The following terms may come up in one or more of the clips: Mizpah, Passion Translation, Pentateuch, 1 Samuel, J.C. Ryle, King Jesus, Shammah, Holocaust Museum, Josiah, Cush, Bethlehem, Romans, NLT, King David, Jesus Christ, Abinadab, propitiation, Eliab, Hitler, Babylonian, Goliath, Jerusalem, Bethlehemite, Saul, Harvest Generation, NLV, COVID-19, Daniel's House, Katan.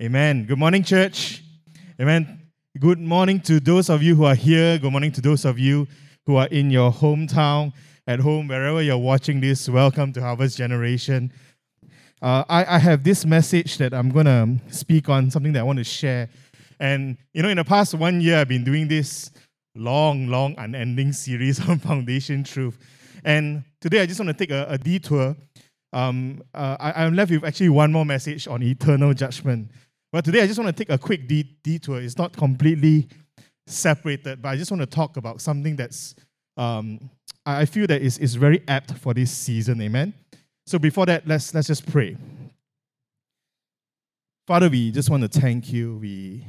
Amen. Good morning, church. Amen. Good morning to those of you who are here. Good morning to those of you who are in your hometown, at home, wherever you're watching this. Welcome to Harvest Generation. I have this message that I'm going to speak on, something that I want to share. And, you know, in the past 1 year, I've been doing this long, unending series on Foundation Truth. And today, I just want to take a detour. I'm left with actually one more message on eternal judgment. But today, I just want to take a quick detour. It's not completely separated, but I just want to talk about something that's, I feel that is very apt for this season, amen? So before that, let's just pray. Father, we just want to thank you. We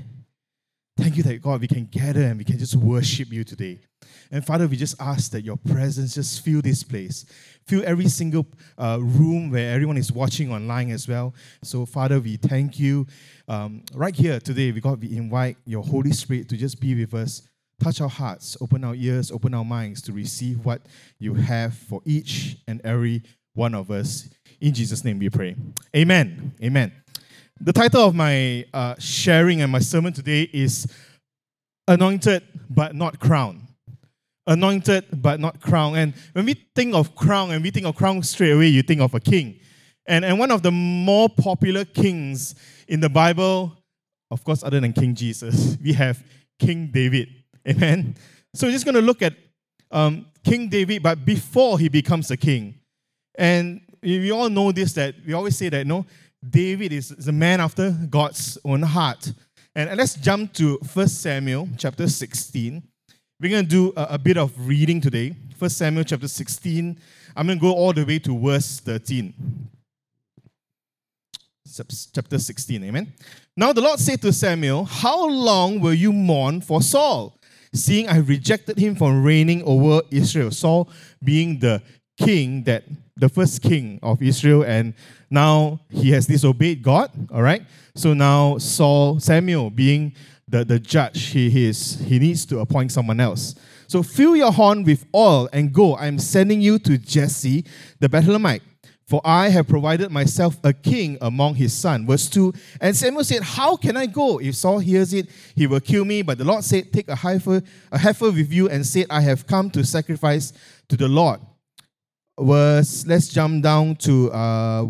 thank you that, God, we can gather and we can just worship you today. And Father, we just ask that your presence just fill this place. Fill every single room where everyone is watching online as well. So Father, we thank you. Right here today, God, we invite your Holy Spirit to just be with us. Touch our hearts, open our ears, open our minds to receive what you have for each and every one of us. In Jesus' name we pray. Amen. Amen. The title of my sharing and my sermon today is Anointed But Not Crowned. Anointed But Not Crowned. And when we think of crown, and we think of crown straight away, you think of a king. And one of the more popular kings in the Bible, of course, other than King Jesus, we have King David. Amen? So we're just going to look at King David, but before he becomes a king. And we all know this, that we always say that, no, David is a man after God's own heart. And let's jump to 1 Samuel chapter 16. We're going to do a bit of reading today. 1 Samuel chapter 16. I'm going to go all the way to verse 13. Chapter 16, amen. Now the Lord said to Samuel, "How long will you mourn for Saul, seeing I rejected him from reigning over Israel?" Saul being the king, that the first king of Israel, and now he has disobeyed God, all right? So now Samuel being the judge, he needs to appoint someone else. "So fill your horn with oil and go. I am sending you to Jesse the Bethlehemite, for I have provided myself a king among his sons." Verse 2, "And Samuel said, 'How can I go? If Saul hears it, he will kill me.' But the Lord said, 'Take a heifer with you,' and said, 'I have come to sacrifice to the Lord.'" Let's jump down to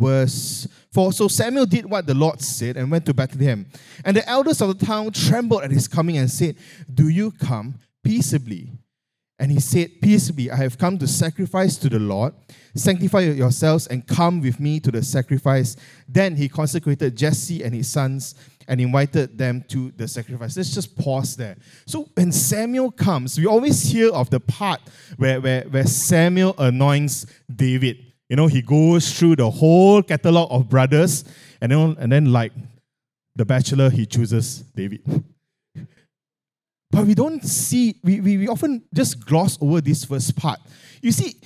verse 4. "So Samuel did what the Lord said and went to Bethlehem. And the elders of the town trembled at his coming and said, 'Do you come peaceably?' And he said, 'Peaceably, I have come to sacrifice to the Lord. Sanctify yourselves and come with me to the sacrifice.' Then he consecrated Jesse and his sons and invited them to the sacrifice." Let's just pause there. So when Samuel comes, we always hear of the part where Samuel anoints David. You know, he goes through the whole catalogue of brothers, and then like The Bachelor, he chooses David. But we don't see, we often just gloss over this first part. You see,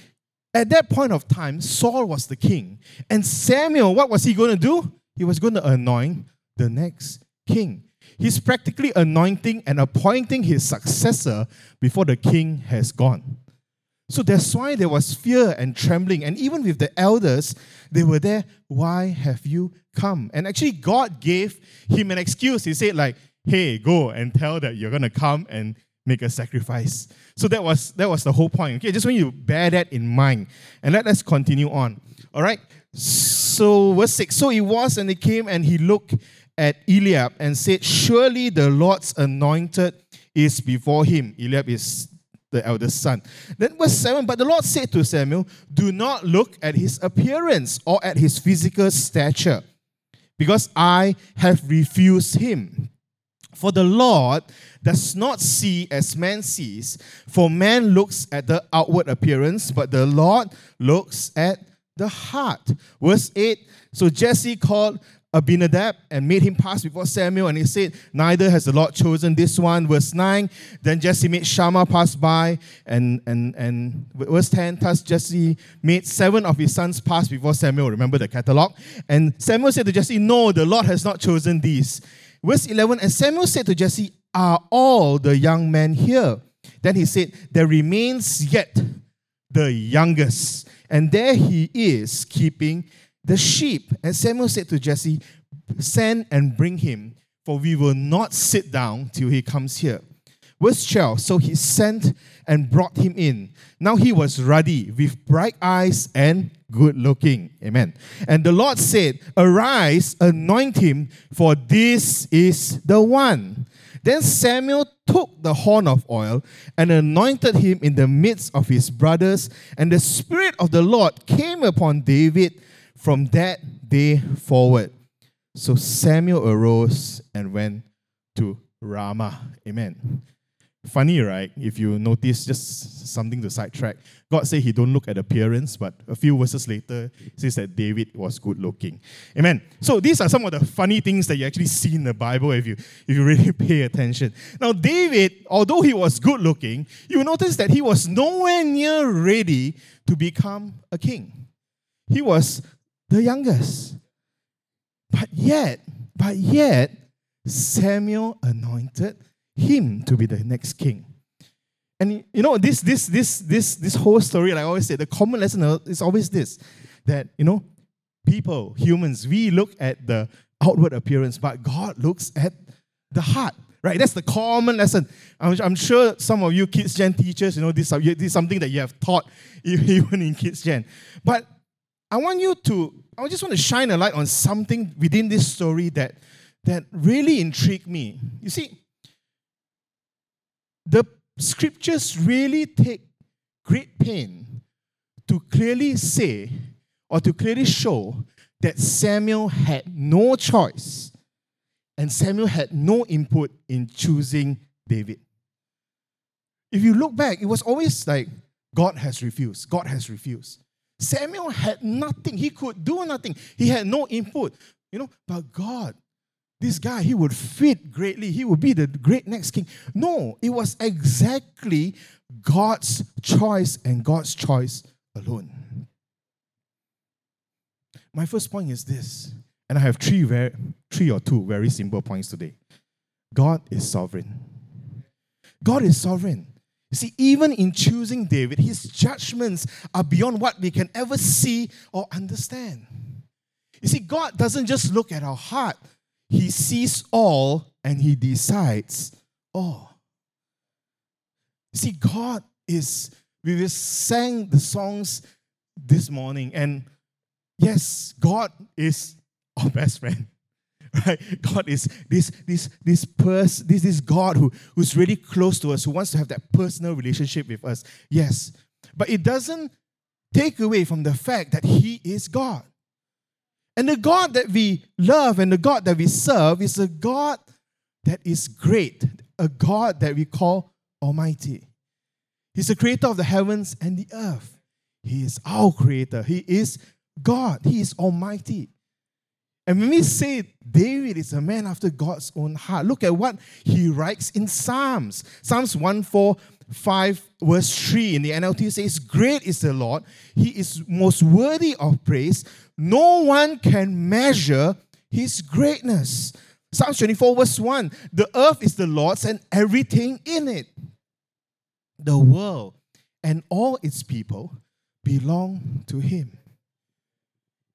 at that point of time, Saul was the king. And Samuel, what was he going to do? He was going to anoint the next king. He's practically anointing and appointing his successor before the king has gone. So that's why there was fear and trembling. And even with the elders, they were there, "Why have you come?" And actually, God gave him an excuse. He said, like, "Hey, go and tell that you're going to come and make a sacrifice." So that was the whole point. Okay, just want you to bear that in mind. And let's continue on. All right, so verse 6. "So it was, and it came, and he looked at Eliab and said, 'Surely the Lord's anointed is before him.'" Eliab is the eldest son. Then verse 7. "But the Lord said to Samuel, 'Do not look at his appearance or at his physical stature, because I have refused him. For the Lord does not see as man sees, for man looks at the outward appearance, but the Lord looks at the heart.'" Verse 8, "So Jesse called Abinadab and made him pass before Samuel, and he said, 'Neither has the Lord chosen this one.'" Verse 9, "Then Jesse made Shammah pass by," and verse 10, "Thus Jesse made 7 of his sons pass before Samuel." Remember the catalogue? "And Samuel said to Jesse, 'No, the Lord has not chosen these.'" Verse 11, "And Samuel said to Jesse, 'Are all the young men here?' Then he said, 'There remains yet the youngest, and there he is, keeping the sheep. And Samuel said to Jesse, send and bring him, for we will not sit down till he comes here. Verse 12, so he sent and brought him in. Now he was ruddy, with bright eyes and good looking. Amen. And the Lord said, arise, anoint him, for this is the one. Then Samuel took the horn of oil and anointed him in the midst of his brothers, and the Spirit of the Lord came upon David from that day forward. So Samuel arose and went to Ramah. Amen. Funny, right? If you notice, just something to sidetrack. God said he don't look at appearance, but a few verses later, it says that David was good looking. Amen. So these are some of the funny things that you actually see in the Bible if you really pay attention. Now David, although he was good looking, you notice that he was nowhere near ready to become a king. He was the youngest. But yet, Samuel anointed him to be the next king. And you know, this whole story, like I always say, the common lesson is always this, that, you know, people, humans, we look at the outward appearance, but God looks at the heart, right? That's the common lesson. I'm sure some of you Kids Gen teachers, you know, this is something that you have taught even in Kids Gen. But I just want to shine a light on something within this story that really intrigued me. You see, the scriptures really take great pain to clearly say or to clearly show that Samuel had no choice and Samuel had no input in choosing David. If you look back, it was always like, God has refused, God has refused. Samuel had nothing. He could do nothing. He had no input. You know, but God, this guy, he would fit greatly. He would be the great next king. No, it was exactly God's choice and God's choice alone. My first point is this, and I have three or two very simple points today. God is sovereign. God is sovereign. See, even in choosing David, his judgments are beyond what we can ever see or understand. You see, God doesn't just look at our heart. He sees all and he decides all. You see, God is, we just sang the songs this morning, and yes, God is our best friend. Right? God is this God who's really close to us, who wants to have that personal relationship with us. Yes. But it doesn't take away from the fact that He is God. And the God that we love and the God that we serve is a God that is great, a God that we call Almighty. He's the creator of the heavens and the earth. He is our creator. He is God. He is Almighty. And when we say David is a man after God's own heart, look at what he writes in Psalms. Psalms 145, verse 3 in the NLT says, great is the Lord, He is most worthy of praise. No one can measure His greatness. Psalms 24, verse 1, the earth is the Lord's and everything in it. The world and all its people belong to Him.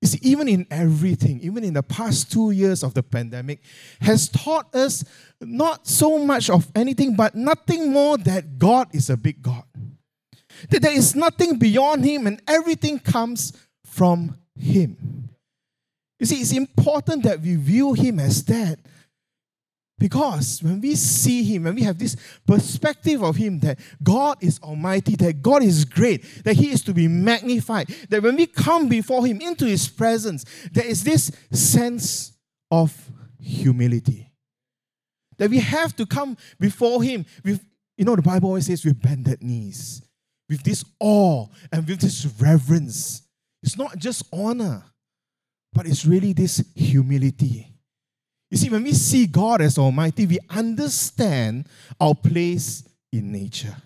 You see, even in everything, even in the past 2 years of the pandemic, has taught us not so much of anything, but nothing more that God is a big God. That there is nothing beyond Him and everything comes from Him. You see, it's important that we view Him as that, because when we see Him, when we have this perspective of Him that God is Almighty, that God is great, that He is to be magnified, that when we come before Him into His presence, there is this sense of humility. That we have to come before Him with, you know, the Bible always says, with bended knees, with this awe and with this reverence. It's not just honor, but it's really this humility. You see, when we see God as Almighty, we understand our place in nature.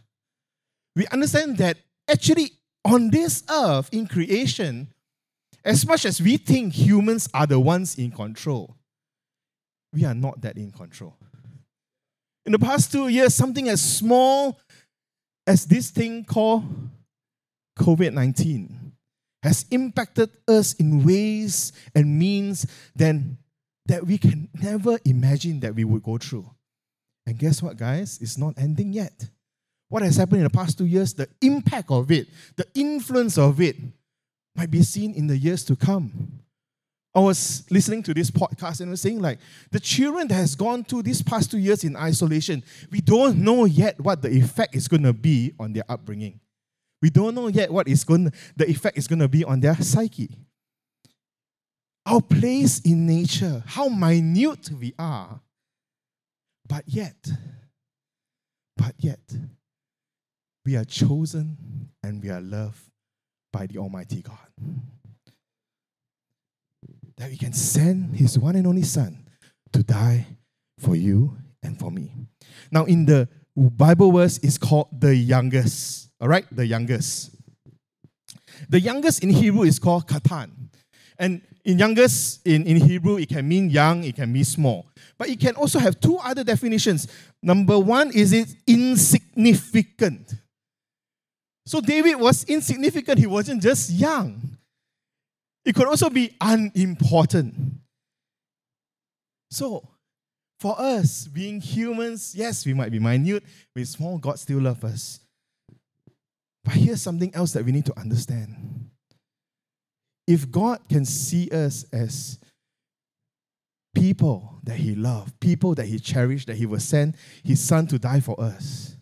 We understand that actually on this earth, in creation, as much as we think humans are the ones in control, we are not that in control. In the past 2 years, something as small as this thing called COVID-19 has impacted us in ways and means that we can never imagine that we would go through. And guess what, guys? It's not ending yet. What has happened in the past 2 years, the impact of it, the influence of it, might be seen in the years to come. I was listening to this podcast and I was saying, the children that has gone through these past 2 years in isolation, we don't know yet what the effect is going to be on their upbringing. We don't know yet what the effect is going to be on their psyche. Our place in nature, how minute we are, but yet, we are chosen and we are loved by the Almighty God. That we can send His one and only Son to die for you and for me. Now, in the Bible verse, it's called the youngest. All right? The youngest. The youngest in Hebrew is called Katan. And in youngest, in Hebrew, it can mean young, it can mean small. But it can also have two other definitions. Number one is it's insignificant. So David was insignificant. He wasn't just young. It could also be unimportant. So, for us, being humans, yes, we might be minute, we're small, God still loves us. But here's something else that we need to understand. If God can see us as people that He loved, people that He cherished, that He was sent His Son to die for us,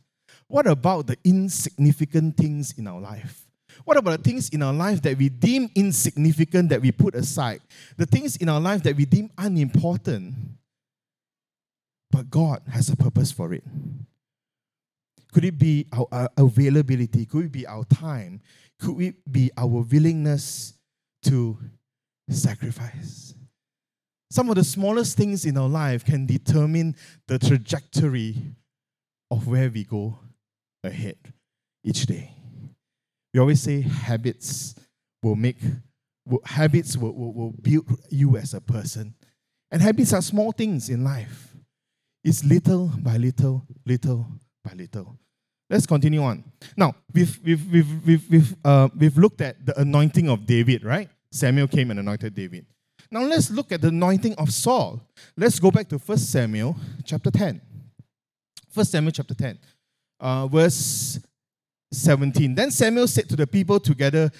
what about the insignificant things in our life? What about the things in our life that we deem insignificant, that we put aside? The things in our life that we deem unimportant, but God has a purpose for it. Could it be our availability? Could it be our time? Could it be our willingness to sacrifice? Some of the smallest things in our life can determine the trajectory of where we go ahead each day. We always say habits will build you as a person. And habits are small things in life. It's little by little, little by little. Let's continue on. Now, we've looked at the anointing of David, right? Samuel came and anointed David. Now let's look at the anointing of Saul. Let's go back to 1 Samuel chapter 10. 1 Samuel chapter 10, verse 17. Then Samuel said to the people together,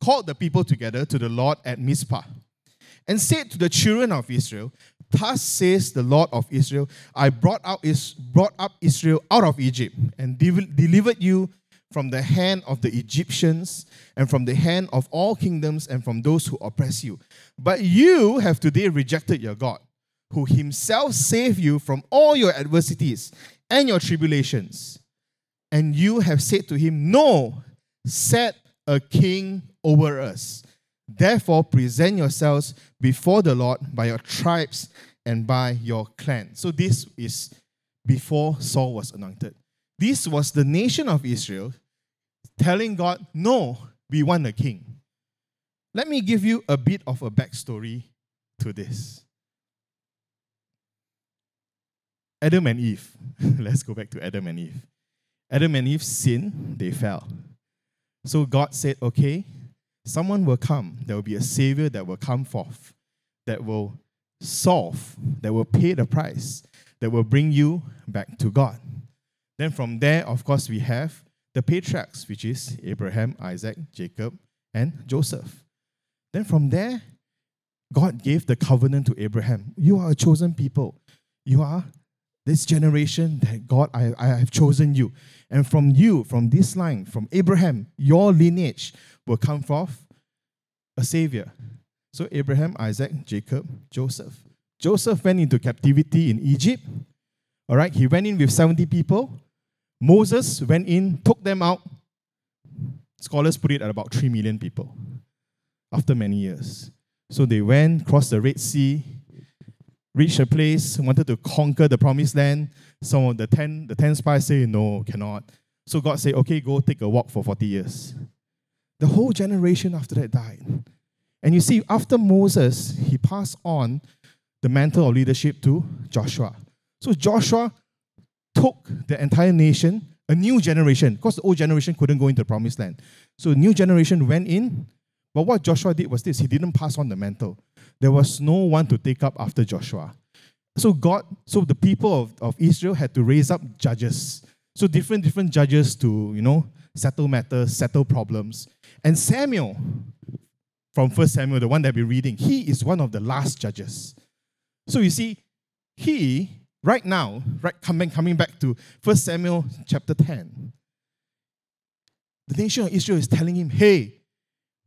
called the people together to the Lord at Mizpah, and said to the children of Israel, "Thus says the Lord of Israel, I brought up Israel out of Egypt and delivered you from the hand of the Egyptians and from the hand of all kingdoms and from those who oppress you. But you have today rejected your God, who Himself saved you from all your adversities and your tribulations. And you have said to Him, 'No, set a king over us.' Therefore, present yourselves before the Lord by your tribes and by your clan." So this is before Saul was anointed. This was the nation of Israel telling God, "No, we want a king." Let me give you a bit of a backstory to this. Adam and Eve. Let's go back to Adam and Eve. Adam and Eve sinned, they fell. So God said, okay, someone will come. There will be a savior that will come forth, that will solve, that will pay the price, that will bring you back to God. Then from there, of course, we have the patriarchs, which is Abraham, Isaac, Jacob, and Joseph. Then from there, God gave the covenant to Abraham. You are a chosen people. You are this generation that God, I have chosen you. And from you, from this line, from Abraham, your lineage will come forth a savior. So Abraham, Isaac, Jacob, Joseph. Joseph went into captivity in Egypt. All right, he went in with 70 people. Moses went in, took them out. Scholars put it at about 3 million people after many years. So they went, crossed the Red Sea, reached a place, wanted to conquer the promised land. Some of the ten spies say, no, cannot. So God said, okay, go take a walk for 40 years. The whole generation after that died. And you see, after Moses, he passed on the mantle of leadership to Joshua. So Joshua took the entire nation, a new generation, because the old generation couldn't go into the promised land. So the new generation went in, but what Joshua did was this: he didn't pass on the mantle. There was no one to take up after Joshua. So the people of Israel had to raise up judges. So different judges to, settle matters, settle problems. And Samuel, from 1 Samuel, the one that we're reading, he is one of the last judges. So you see, he, right now, coming back to 1 Samuel chapter 10, the nation of Israel is telling him, hey,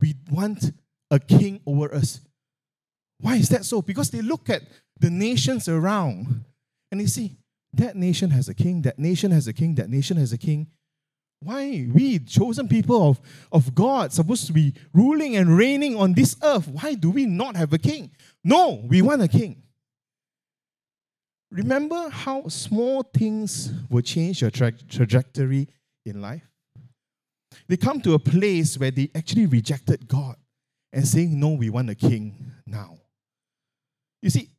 we want a king over us. Why is that so? Because they look at the nations around and they see, that nation has a king, that nation has a king, that nation has a king. Why we, chosen people of God, supposed to be ruling and reigning on this earth, why do we not have a king? No, we want a king. Remember how small things will change your trajectory in life? They come to a place where they actually rejected God and saying, no, we want a king now. You see,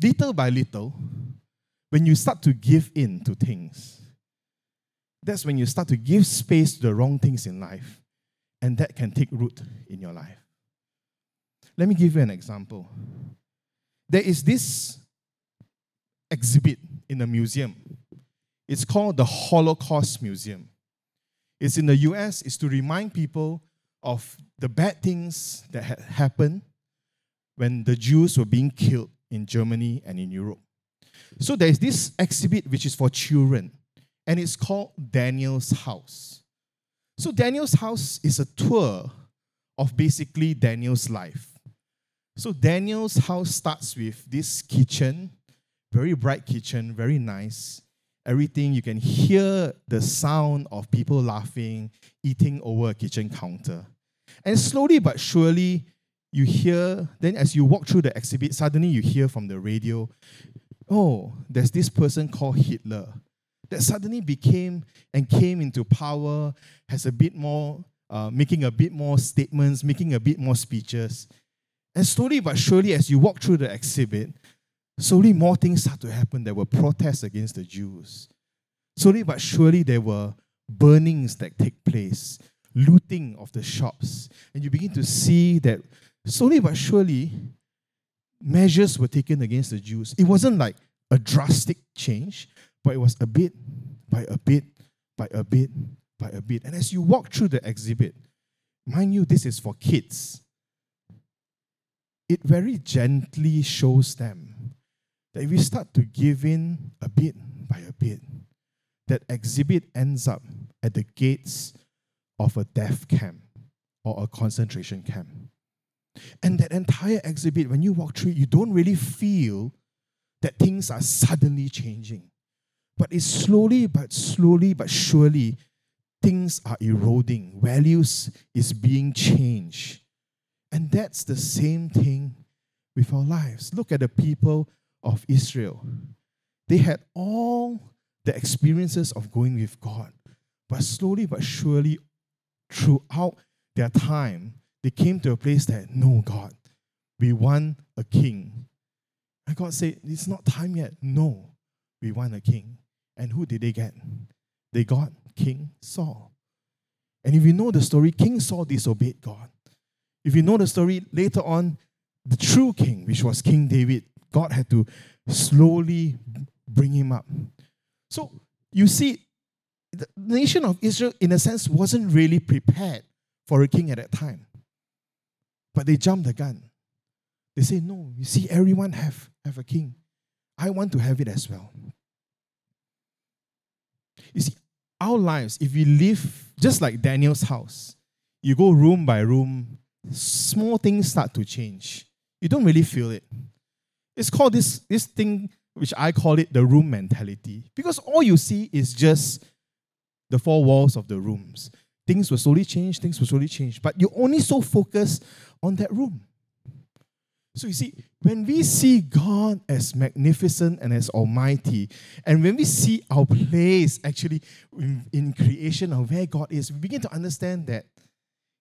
little by little, when you start to give in to things, that's when you start to give space to the wrong things in life, and that can take root in your life. Let me give you an example. There is this exhibit in a museum. It's called the Holocaust Museum. It's in the US. It's to remind people of the bad things that had happened when the Jews were being killed in Germany and in Europe. So there is this exhibit which is for children, and it's called Daniel's House. So Daniel's House is a tour of basically Daniel's life. So Daniel's house starts with this kitchen, very bright kitchen, very nice. Everything, you can hear the sound of people laughing, eating over a kitchen counter. And slowly but surely, you hear, then as you walk through the exhibit, suddenly you hear from the radio, oh, there's this person called Hitler that suddenly came into power, has a bit more, making a bit more statements, making a bit more speeches. And slowly but surely, as you walk through the exhibit, slowly more things start to happen. There were protests against the Jews. Slowly but surely, there were burnings that take place, looting of the shops. And you begin to see that slowly but surely, measures were taken against the Jews. It wasn't like a drastic change, but it was a bit by a bit by a bit by a bit. And as you walk through the exhibit, mind you, this is for kids. It very gently shows them that if we start to give in a bit by a bit, that exhibit ends up at the gates of a death camp or a concentration camp. And that entire exhibit, when you walk through, you don't really feel that things are suddenly changing. But it's slowly but surely, things are eroding. Values is being changed. And that's the same thing with our lives. Look at the people of Israel. They had all the experiences of going with God. But slowly but surely, throughout their time, they came to a place that, no, God, we want a king. And God said, it's not time yet. No, we want a king. And who did they get? They got King Saul. And if you know the story, King Saul disobeyed God. If you know the story, later on, the true king, which was King David, God had to slowly bring him up. So you see, the nation of Israel, in a sense, wasn't really prepared for a king at that time. But they jumped the gun. They say, no, you see, everyone have a king. I want to have it as well. You see, our lives, if we live just like Daniel's house, you go room by room, small things start to change. You don't really feel it. It's called this thing, which I call it the room mentality. Because all you see is just the four walls of the rooms. Things will slowly change. But you're only so focused on that room. So you see, when we see God as magnificent and as almighty, and when we see our place actually in creation of where God is, we begin to understand that,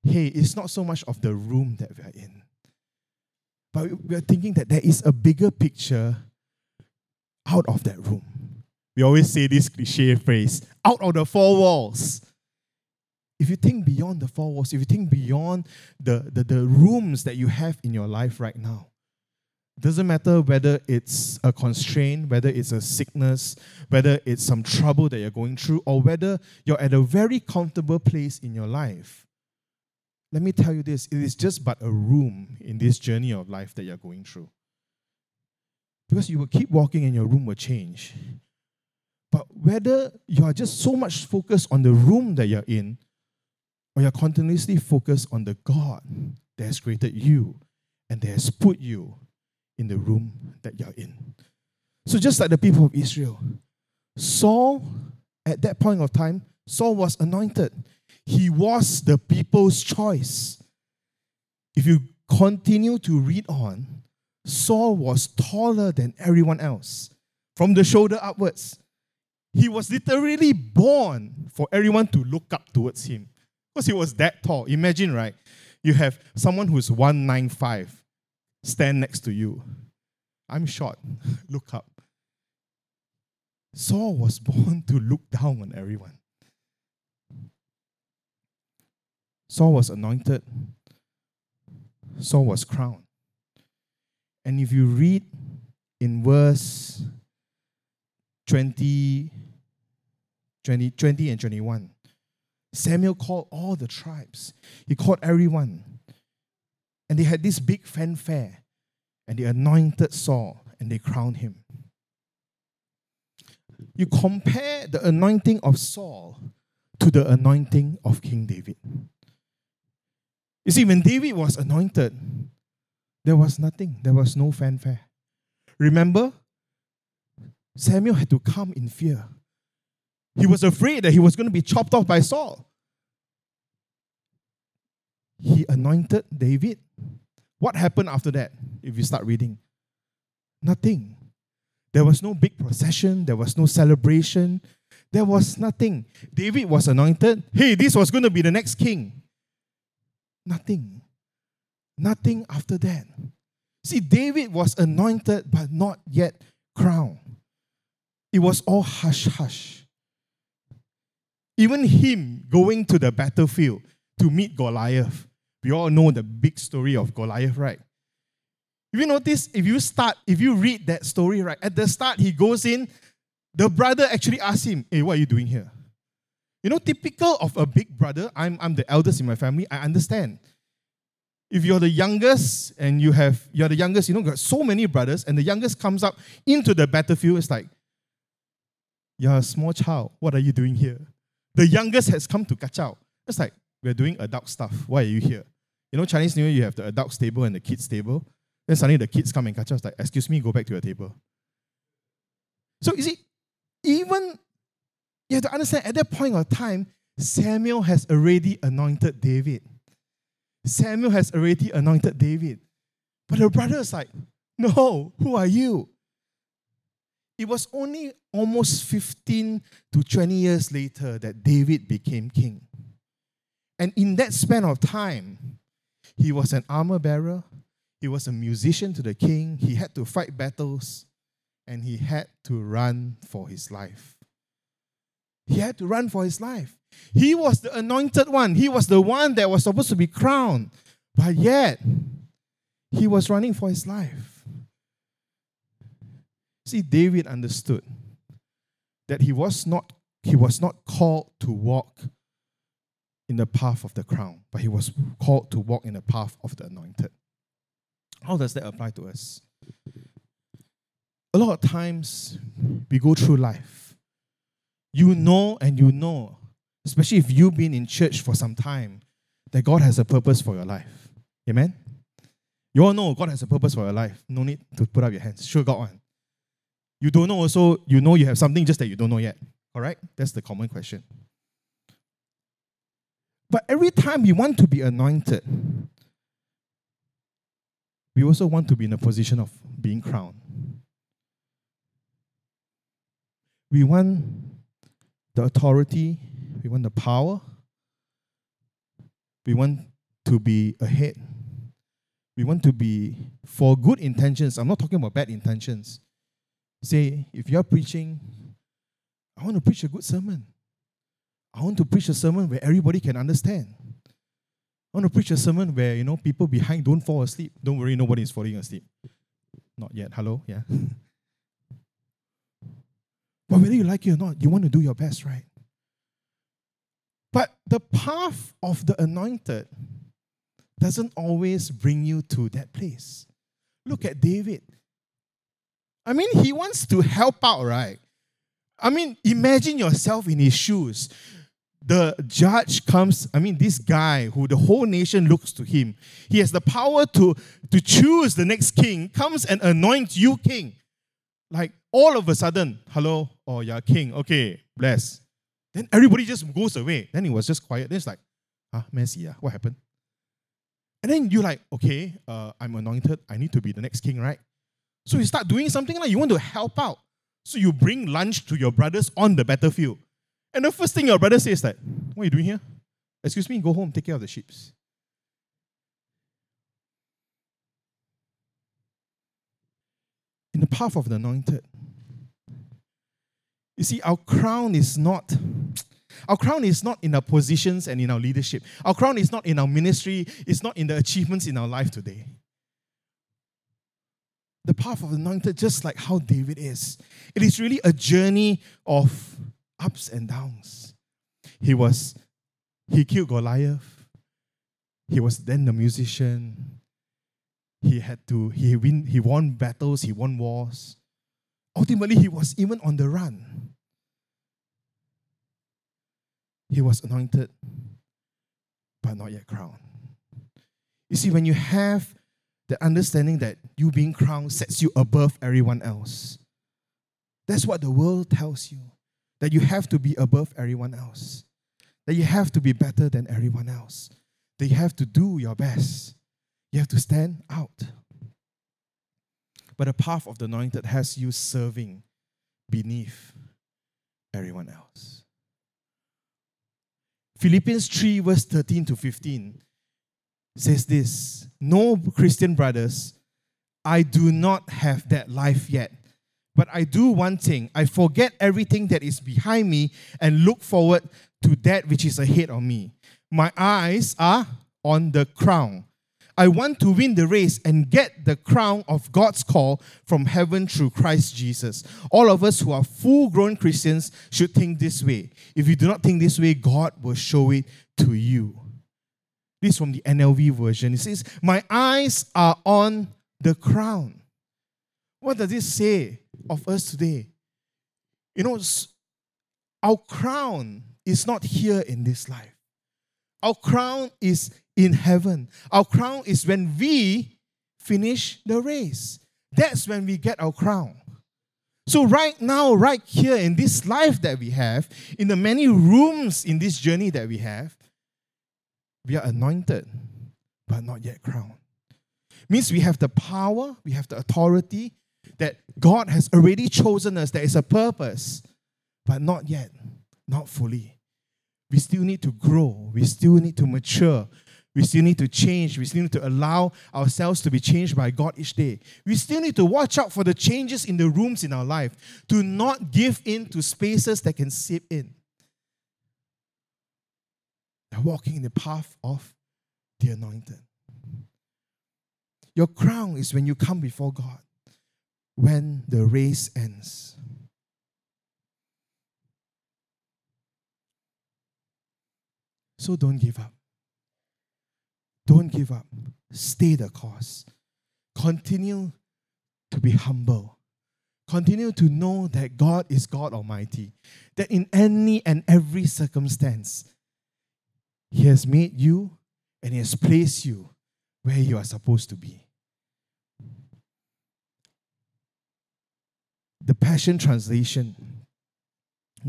hey, it's not so much of the room that we are in. But we are thinking that there is a bigger picture out of that room. We always say this cliche phrase, out of the four walls. If you think beyond the four walls, if you think beyond the rooms that you have in your life right now, it doesn't matter whether it's a constraint, whether it's a sickness, whether it's some trouble that you're going through, or whether you're at a very comfortable place in your life. Let me tell you this, it is just but a room in this journey of life that you're going through. Because you will keep walking and your room will change. But whether you are just so much focused on the room that you're in, or you're continuously focused on the God that has created you and that has put you in the room that you're in. So just like the people of Israel, Saul, at that point of time, Saul was anointed. He was the people's choice. If you continue to read on, Saul was taller than everyone else, from the shoulder upwards. He was literally born for everyone to look up towards him because he was that tall. Imagine, right? You have someone who's 195 stand next to you. I'm short. Look up. Saul was born to look down on everyone. Saul was anointed. Saul was crowned. And if you read in verse 20 and 21, Samuel called all the tribes. He called everyone. And they had this big fanfare. And they anointed Saul and they crowned him. You compare the anointing of Saul to the anointing of King David. You see, when David was anointed, there was nothing. There was no fanfare. Remember, Samuel had to come in fear. He was afraid that he was going to be chopped off by Saul. He anointed David. What happened after that, if you start reading? Nothing. There was no big procession. There was no celebration. There was nothing. David was anointed. Hey, this was going to be the next king. Nothing. Nothing after that. See, David was anointed but not yet crowned. It was all hush-hush. Even him going to the battlefield to meet Goliath. We all know the big story of Goliath, right? If you notice, if you read that story, right, at the start he goes in, the brother actually asks him, hey, what are you doing here? You know, typical of a big brother, I'm the eldest in my family, I understand. If you're the youngest and you're the youngest, you know, got so many brothers, and the youngest comes up into the battlefield, it's like, you're a small child, what are you doing here? The youngest has come to catch out. It's like, we're doing adult stuff, why are you here? You know, Chinese New Year, you have the adults table and the kids table. Then suddenly the kids come and catch out, it's like, excuse me, go back to your table. So you see, even you have to understand, at that point of time, Samuel has already anointed David. Samuel has already anointed David. But her brother is like, no, who are you? It was only almost 15 to 20 years later that David became king. And in that span of time, he was an armor bearer, he was a musician to the king, he had to fight battles, and he had to run for his life. He had to run for his life. He was the anointed one. He was the one that was supposed to be crowned. But yet, he was running for his life. See, David understood that he was not called to walk in the path of the crown, but he was called to walk in the path of the anointed. How does that apply to us? A lot of times, we go through life. You know, especially if you've been in church for some time, that God has a purpose for your life. Amen? You all know God has a purpose for your life. No need to put up your hands. Sure, got one. You don't know also, you know you have something just that you don't know yet. All right? That's the common question. But every time we want to be anointed, we also want to be in a position of being crowned. We want the authority, we want the power, we want to be ahead, we want to be for good intentions. I'm not talking about bad intentions. Say, if you're preaching, I want to preach a good sermon. I want to preach a sermon where everybody can understand. I want to preach a sermon where, you know, people behind don't fall asleep. Don't worry, nobody is falling asleep. Not yet. Hello? Yeah. But whether you like it or not, you want to do your best, right? But the path of the anointed doesn't always bring you to that place. Look at David. I mean, he wants to help out, right? I mean, imagine yourself in his shoes. The judge comes, I mean, this guy who the whole nation looks to him. He has the power to choose the next king, comes and anoints you king. Like, all of a sudden, hello, oh, you're king, okay, bless. Then everybody just goes away. Then it was just quiet. Then it's like, messy, what happened? And then you're like, okay, I'm anointed. I need to be the next king, right? So you start doing something like you want to help out. So you bring lunch to your brothers on the battlefield. And the first thing your brother says is like, what are you doing here? Excuse me, go home, take care of the sheep. In the path of the anointed. You see, our crown is not in our positions and in our leadership. Our crown is not in our ministry. It's not in the achievements in our life today. The path of the anointed, just like how David is, it is really a journey of ups and downs. He killed Goliath. He was then the musician. He won battles, he won wars. Ultimately, he was even on the run. He was anointed, but not yet crowned. You see, when you have the understanding that you being crowned sets you above everyone else. That's what the world tells you, that you have to be above everyone else, that you have to be better than everyone else, that you have to do your best, you have to stand out. But the path of the anointed has you serving beneath everyone else. Philippians 3 verse 13 to 15 says this, no, Christian brothers, I do not have that life yet, but I do one thing. I forget everything that is behind me and look forward to that which is ahead of me. My eyes are on the crown. I want to win the race and get the crown of God's call from heaven through Christ Jesus. All of us who are full-grown Christians should think this way. If you do not think this way, God will show it to you. This is from the NLV version. It says, my eyes are on the crown. What does this say of us today? You know, our crown is not here in this life. Our crown is in heaven. Our crown is when we finish the race. That's when we get our crown. So right now, right here in this life that we have, in the many rooms in this journey that we have, we are anointed, but not yet crowned. Means we have the power, we have the authority that God has already chosen us. There is a purpose, but not yet, not fully. We still need to grow. We still need to mature. We still need to change. We still need to allow ourselves to be changed by God each day. We still need to watch out for the changes in the rooms in our life. Do not give in to spaces that can seep in. They're walking in the path of the anointed. Your crown is when you come before God, when the race ends. So don't give up. Don't give up. Stay the course. Continue to be humble. Continue to know that God is God Almighty, that in any and every circumstance, He has made you and He has placed you where you are supposed to be. The Passion Translation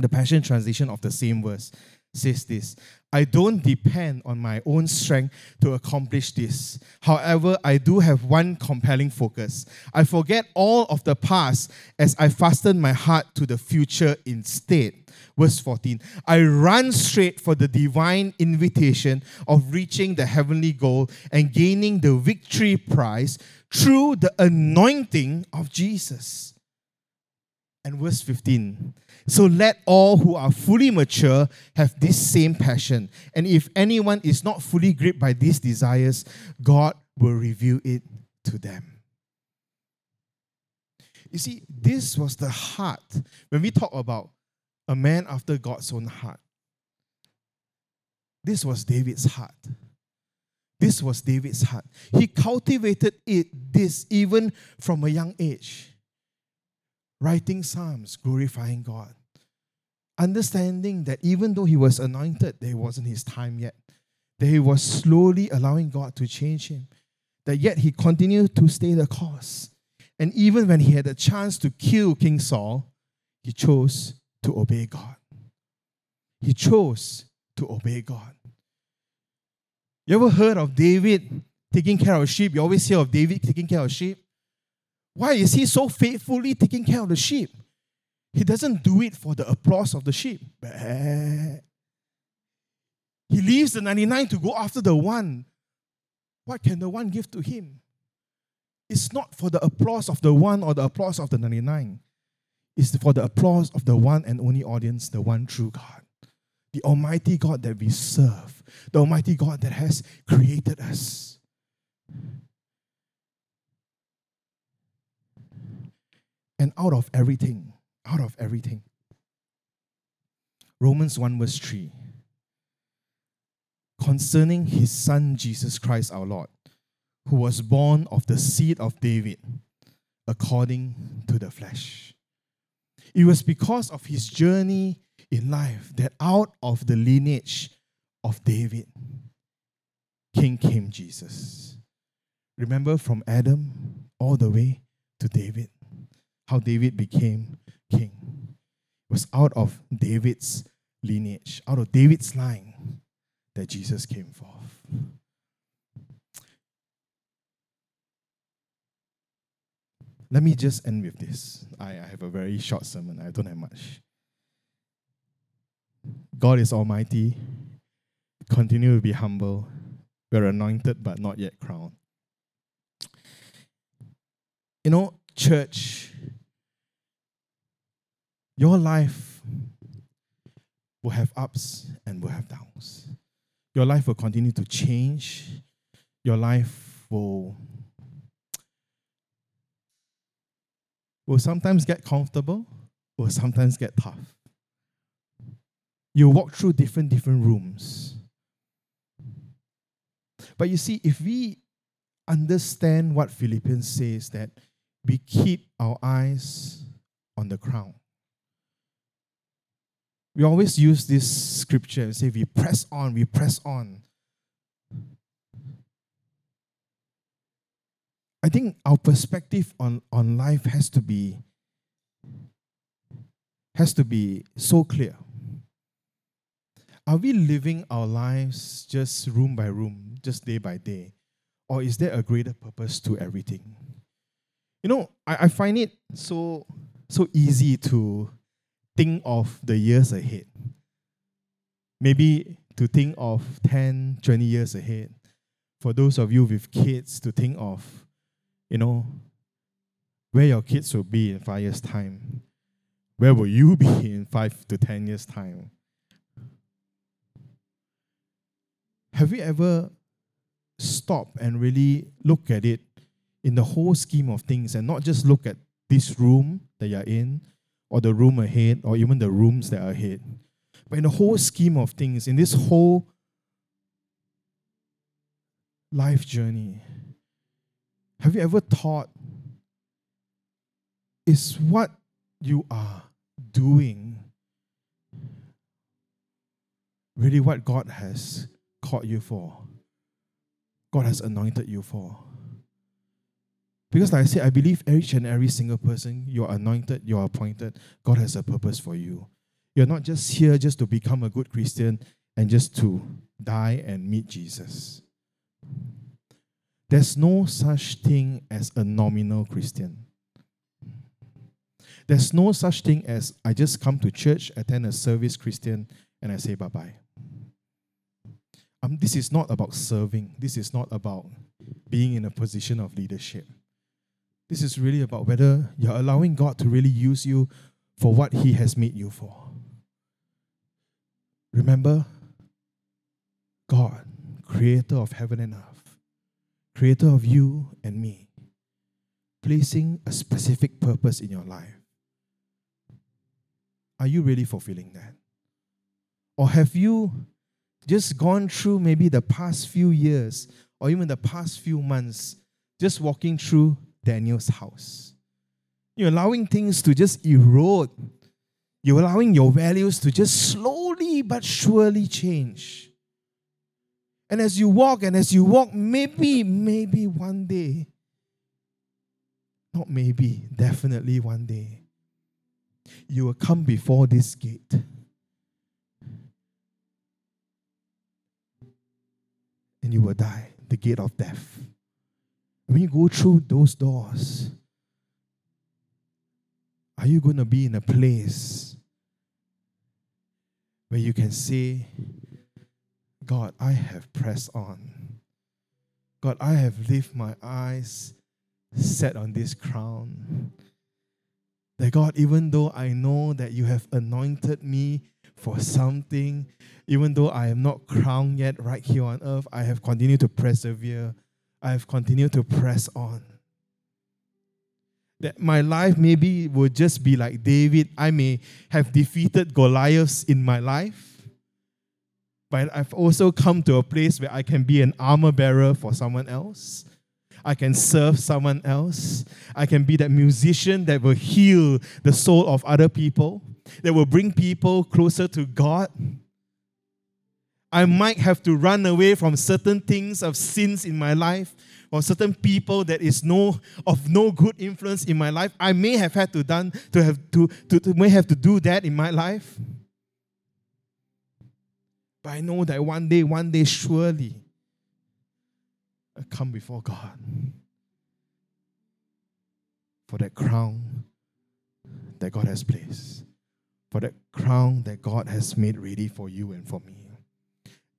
of the same verse says this, I don't depend on my own strength to accomplish this. However, I do have one compelling focus. I forget all of the past as I fasten my heart to the future instead. Verse 14, I run straight for the divine invitation of reaching the heavenly goal and gaining the victory prize through the anointing of Jesus. And verse 15, so let all who are fully mature have this same passion. And if anyone is not fully gripped by these desires, God will reveal it to them. You see, this was the heart. When we talk about a man after God's own heart, this was David's heart. This was David's heart. He cultivated this even from a young age. Writing psalms, glorifying God. Understanding that even though he was anointed, that it wasn't his time yet. That he was slowly allowing God to change him. That yet he continued to stay the course. And even when he had a chance to kill King Saul, he chose to obey God. He chose to obey God. You ever heard of David taking care of sheep? You always hear of David taking care of sheep. Why is he so faithfully taking care of the sheep? He doesn't do it for the applause of the sheep. He leaves the 99 to go after the one. What can the one give to him? It's not for the applause of the one or the applause of the 99. It's for the applause of the one and only audience, the one true God. The Almighty God that we serve. The Almighty God that has created us. And out of everything. Romans 1 verse 3. Concerning his Son, Jesus Christ our Lord, who was born of the seed of David, according to the flesh. It was because of his journey in life that out of the lineage of David, came Jesus. Remember from Adam all the way to David, how David became king. It was out of David's lineage, out of David's line, that Jesus came forth. Let me just end with this. I have a very short sermon. I don't have much. God is almighty. Continue to be humble. We're anointed but not yet crowned. You know, church, your life will have ups and will have downs. Your life will continue to change. Your life will sometimes get comfortable, will sometimes get tough. You walk through different rooms. But you see, if we understand what Philippians says, that we keep our eyes on the crown. We always use this scripture and say, we press on. I think our perspective on life has to be so clear. Are we living our lives just room by room, just day by day? Or is there a greater purpose to everything? You know, I find it so easy to think of the years ahead. Maybe to think of 10, 20 years ahead. For those of you with kids, to think of, you know, where your kids will be in 5 years' time. Where will you be in 5 to 10 years' time? Have you ever stopped and really looked at it in the whole scheme of things and not just look at this room that you're in or the room ahead or even the rooms that are ahead, but in the whole scheme of things, in this whole life journey, have you ever thought, is what you are doing really what God has called you for? God has anointed you for? Because like I said, I believe each and every single person, you're anointed, you're appointed, God has a purpose for you. You're not just here just to become a good Christian and just to die and meet Jesus. There's no such thing as a nominal Christian. There's no such thing as I just come to church, attend a service Christian, and I say bye-bye. This is not about serving. This is not about being in a position of leadership. This is really about whether you're allowing God to really use you for what he has made you for. Remember, God, creator of heaven and earth, creator of you and me, placing a specific purpose in your life. Are you really fulfilling that? Or have you just gone through maybe the past few years or even the past few months just walking through Daniel's house? You're allowing things to just erode. You're allowing your values to just slowly but surely change. And as you walk, maybe one day, not maybe, definitely one day, you will come before this gate. And you will die, the gate of death. When you go through those doors, are you going to be in a place where you can say, God, I have pressed on. God, I have lifted my eyes, set on this crown. That God, even though I know that you have anointed me for something, even though I am not crowned yet right here on earth, I have continued to persevere. I have continued to press on. That my life maybe will just be like David. I may have defeated Goliaths in my life, but I've also come to a place where I can be an armor bearer for someone else. I can serve someone else. I can be that musician that will heal the soul of other people, that will bring people closer to God. I might have to run away from certain things of sins in my life or certain people that is of no good influence in my life. I may have had to do that in my life. But I know that one day, surely, I come before God for that crown that God has placed, for that crown that God has made ready for you and for me.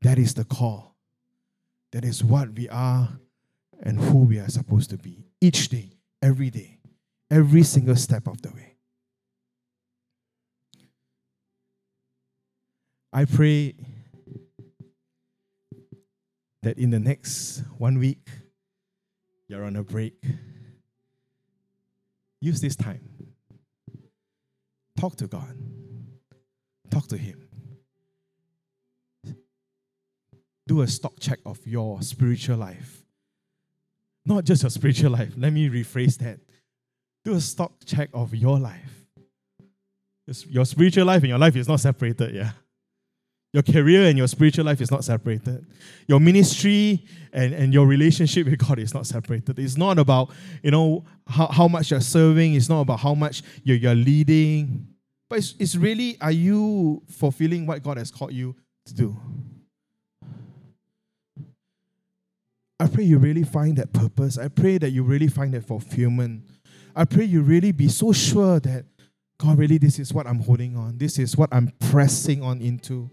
That is the call. That is what we are and who we are supposed to be. Each day, every single step of the way. I pray that in the next 1 week, you're on a break. Use this time. Talk to God. Talk to Him. Do a stock check of your spiritual life. Not just your spiritual life. Let me rephrase that. Do a stock check of your life. Your spiritual life and your life is not separated, yeah? Your career and your spiritual life is not separated. Your ministry and your relationship with God is not separated. It's not about, how much you're serving. It's not about how much you're leading. But it's really, are you fulfilling what God has called you to do? I pray you really find that purpose. I pray that you really find that fulfillment. I pray you really be so sure that, God, really, this is what I'm holding on. This is what I'm pressing on into.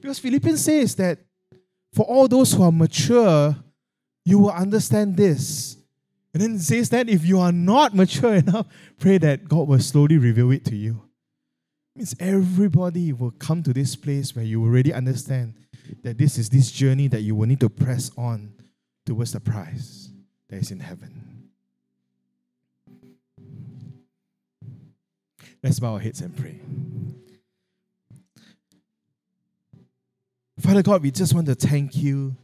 Because Philippians says that for all those who are mature, you will understand this. And then it says that if you are not mature enough, pray that God will slowly reveal it to you. It means everybody will come to this place where you already understand that this is this journey that you will need to press on towards the prize that is in heaven. Let's bow our heads and pray. Father God, we just want to thank you.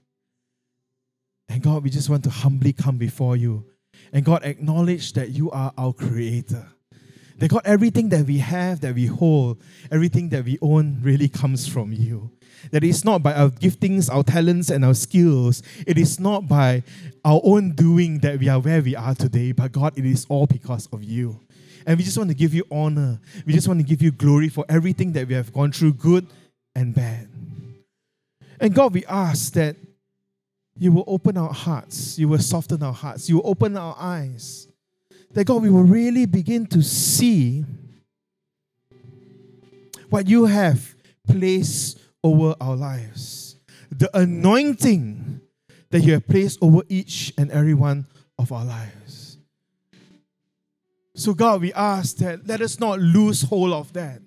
And God, we just want to humbly come before you. And God, acknowledge that you are our creator. That God, everything that we have, that we hold, everything that we own really comes from you. That it's not by our giftings, our talents, and our skills. It is not by our own doing that we are where we are today. But God, it is all because of you. And we just want to give you honor. We just want to give you glory for everything that we have gone through, good and bad. And God, we ask that you will open our hearts, you will soften our hearts, you will open our eyes. That God, we will really begin to see what you have placed over our lives. The anointing that you have placed over each and every one of our lives. So God, we ask that let us not lose hold of that.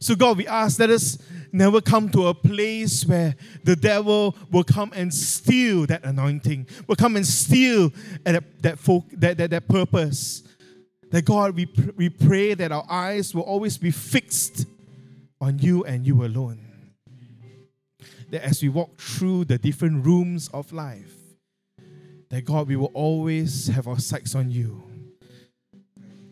So God, we ask, let us never come to a place where the devil will come and steal that anointing, will come and steal that purpose. That God, we pray that our eyes will always be fixed on you and you alone. That as we walk through the different rooms of life, that God, we will always have our sights on you.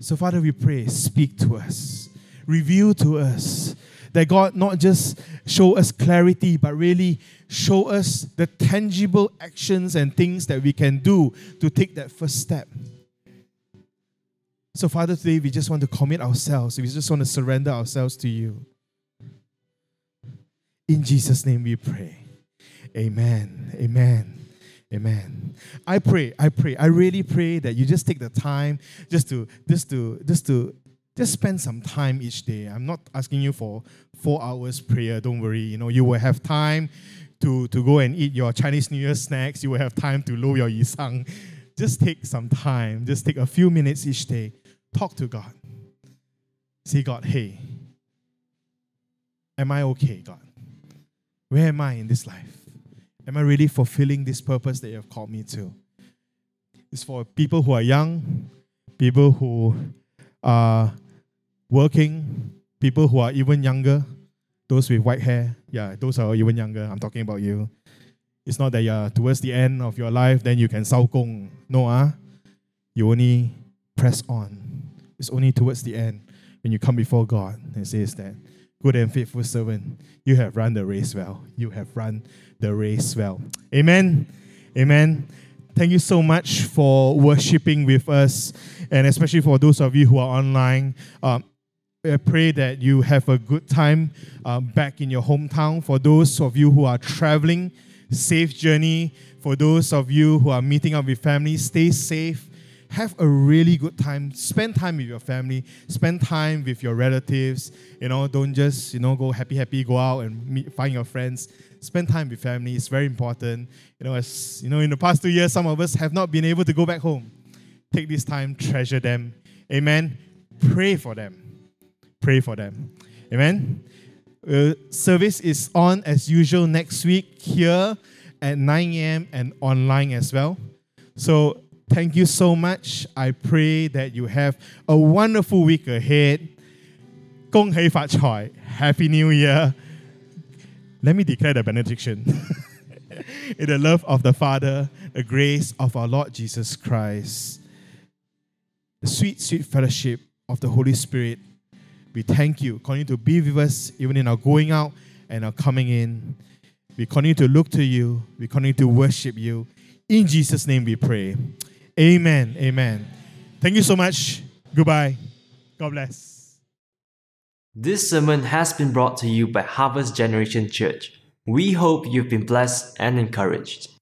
So Father, we pray, speak to us, reveal to us, that God not just show us clarity, but really show us the tangible actions and things that we can do to take that first step. So Father, today we just want to commit ourselves. We just want to surrender ourselves to you. In Jesus' name we pray. Amen. Amen. Amen. I really pray that you just take the time just spend some time each day. I'm not asking you for 4 hours prayer. Don't worry. You know, you will have time to go and eat your Chinese New Year snacks. You will have time to low your yisang. Just take some time. Just take a few minutes each day. Talk to God. Say, God, hey, am I okay, God? Where am I in this life? Am I really fulfilling this purpose that you have called me to? It's for people who are young, people who are working, people who are even younger, those with white hair. Yeah, those are even younger. I'm talking about you. It's not that you're towards the end of your life, then you can sao kong. No, you only press on. It's only towards the end when you come before God and says that, good and faithful servant, you have run the race well. You have run the race well. Amen. Amen. Thank you so much for worshiping with us, and especially for those of you who are online. I pray that you have a good time back in your hometown. For those of you who are traveling, safe journey. For those of you who are meeting up with family, stay safe. Have a really good time. Spend time with your family. Spend time with your relatives. You know, don't just, go happy, go out and find your friends. Spend time with family. It's very important. In the past 2 years, some of us have not been able to go back home. Take this time, treasure them. Amen. Pray for them. Amen. Service is on as usual next week here at 9 a.m. and online as well. So, thank you so much. I pray that you have a wonderful week ahead. 恭喜發財. Happy New Year. Let me declare the benediction. In the love of the Father, the grace of our Lord Jesus Christ, the sweet, sweet fellowship of the Holy Spirit, we thank you. Continue to be with us even in our going out and our coming in. We continue to look to you. We continue to worship you. In Jesus' name we pray. Amen. Amen. Thank you so much. Goodbye. God bless. This sermon has been brought to you by Harvest Generation Church. We hope you've been blessed and encouraged.